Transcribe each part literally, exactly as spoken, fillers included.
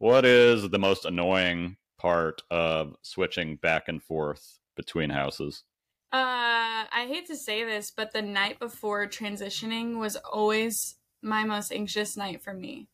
What is the most annoying part of switching back and forth between houses? Uh, I hate to say this, but the night before transitioning was always my most anxious night for me.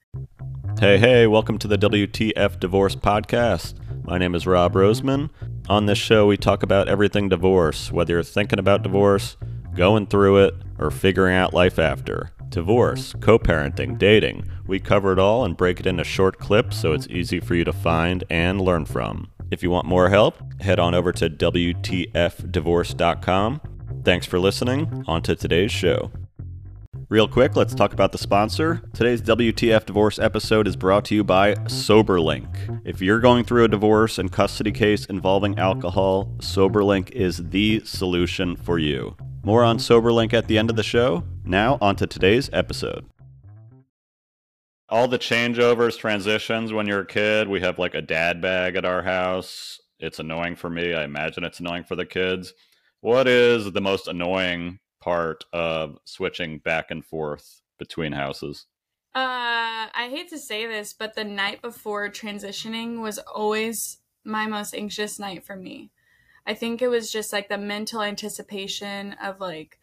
Hey, hey, welcome to the W T F Divorce Podcast. My name is Rob Roseman. On this show, we talk about everything divorce, whether you're thinking about divorce, going through it, or figuring out life after. Divorce, co-parenting, dating. We cover it all and break it into short clips so it's easy for you to find and learn from. If you want more help, head on over to W T F Divorce dot com. Thanks for listening. On to today's show. Real quick, let's talk about the sponsor. Today's W T F Divorce episode is brought to you by Soberlink. If you're going through a divorce and custody case involving alcohol, Soberlink is the solution for you. More on Soberlink at the end of the show. Now, on to today's episode. All the changeovers, transitions when you're a kid, we have like a dad bag at our house. It's annoying for me. I imagine it's annoying for the kids. What is the most annoying part of switching back and forth between houses? Uh, I hate to say this, but the night before transitioning was always my most anxious night for me. I think it was just like the mental anticipation of like,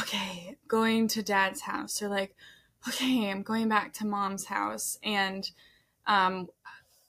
okay, going to dad's house, or like, okay, I'm going back to mom's house. And um,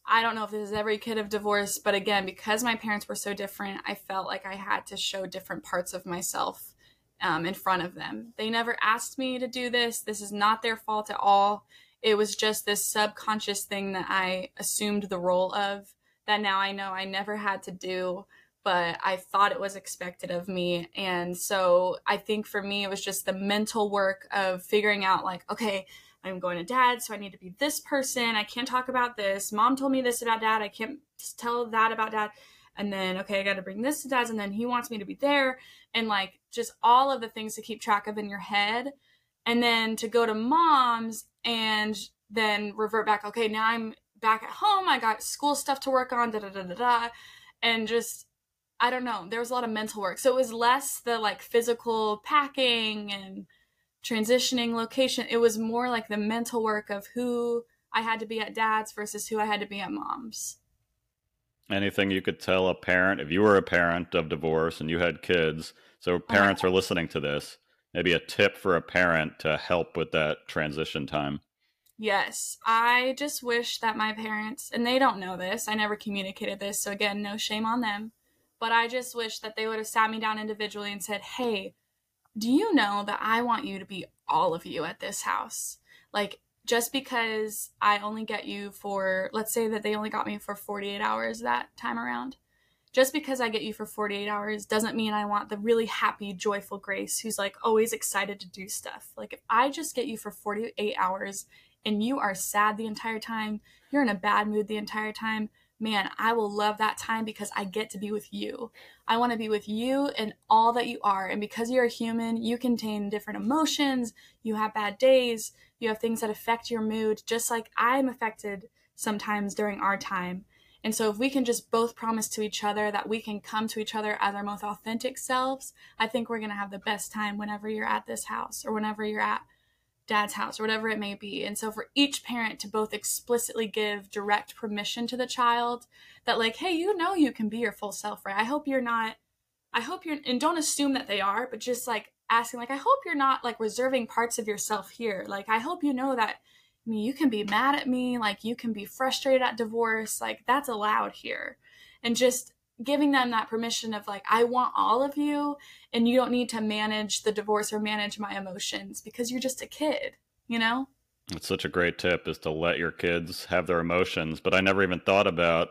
I don't know if this is every kid of divorce, but again, because my parents were so different, I felt like I had to show different parts of myself um, in front of them. They never asked me to do this. This is not their fault at all. It was just this subconscious thing that I assumed the role of that now I know I never had to do, but I thought it was expected of me. And so I think for me, it was just the mental work of figuring out like, okay, I'm going to dad, so I need to be this person. I can't talk about this. Mom told me this about dad. I can't tell that about dad. And then, okay, I got to bring this to dad's, and then he wants me to be there. And like, just all of the things to keep track of in your head. And then to go to mom's and then revert back. Okay, now I'm back at home. I got school stuff to work on, da da da da da. And just, I don't know, there was a lot of mental work. So it was less the like physical packing and transitioning location. It was more like the mental work of who I had to be at dad's versus who I had to be at mom's. Anything you could tell a parent, if you were a parent of divorce and you had kids, so parents uh-huh. are listening to this, maybe a tip for a parent to help with that transition time. Yes, I just wish that my parents, and they don't know this, I never communicated this, so again, no shame on them. But I just wish that they would have sat me down individually and said, hey, do you know that I want you to be all of you at this house? Like, just because I only get you for, let's say that they only got me for forty-eight hours that time around. Just because I get you for forty-eight hours doesn't mean I want the really happy, joyful Grace who's like always excited to do stuff. Like, if I just get you for forty-eight hours and you are sad the entire time, you're in a bad mood the entire time, man, I will love that time because I get to be with you. I want to be with you and all that you are. And because you're a human, you contain different emotions. You have bad days. You have things that affect your mood, just like I'm affected sometimes during our time. And so if we can just both promise to each other that we can come to each other as our most authentic selves, I think we're going to have the best time whenever you're at this house or whenever you're at dad's house or whatever it may be. And so for each parent to both explicitly give direct permission to the child that like, hey, you know, you can be your full self, right? I hope you're not, I hope you're, and don't assume that they are, but just like asking, like, I hope you're not like reserving parts of yourself here. Like, I hope you know that, I mean, you can be mad at me. Like, you can be frustrated at divorce. Like, that's allowed here. And just giving them that permission of like, I want all of you, and you don't need to manage the divorce or manage my emotions because you're just a kid, you know? It's such a great tip, is to let your kids have their emotions, but I never even thought about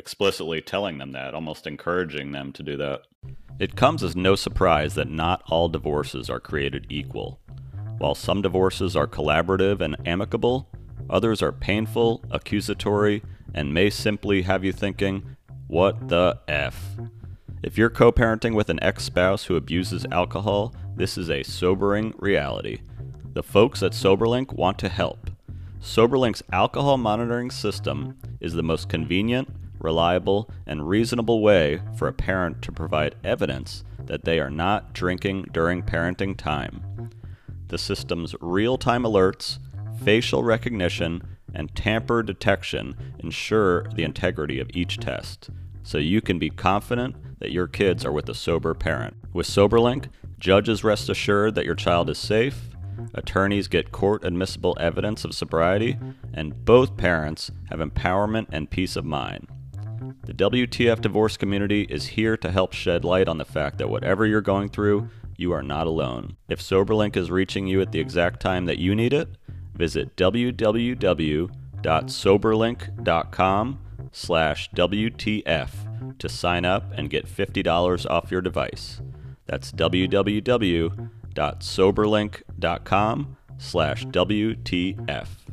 explicitly telling them that, almost encouraging them to do that. It comes as no surprise that not all divorces are created equal. While some divorces are collaborative and amicable, others are painful, accusatory, and may simply have you thinking, what the F? If you're co-parenting with an ex-spouse who abuses alcohol, this is a sobering reality. The folks at Soberlink want to help. Soberlink's alcohol monitoring system is the most convenient, reliable, and reasonable way for a parent to provide evidence that they are not drinking during parenting time. The system's real-time alerts, facial recognition, and tamper detection ensure the integrity of each test, so you can be confident that your kids are with a sober parent. With Soberlink, judges rest assured that your child is safe, attorneys get court-admissible evidence of sobriety, and both parents have empowerment and peace of mind. The W T F divorce community is here to help shed light on the fact that whatever you're going through, you are not alone. If Soberlink is reaching you at the exact time that you need it, visit w w w dot soberlink dot com slash W T F to sign up and get fifty dollars off your device. That's w w w dot soberlink dot com slash W T F.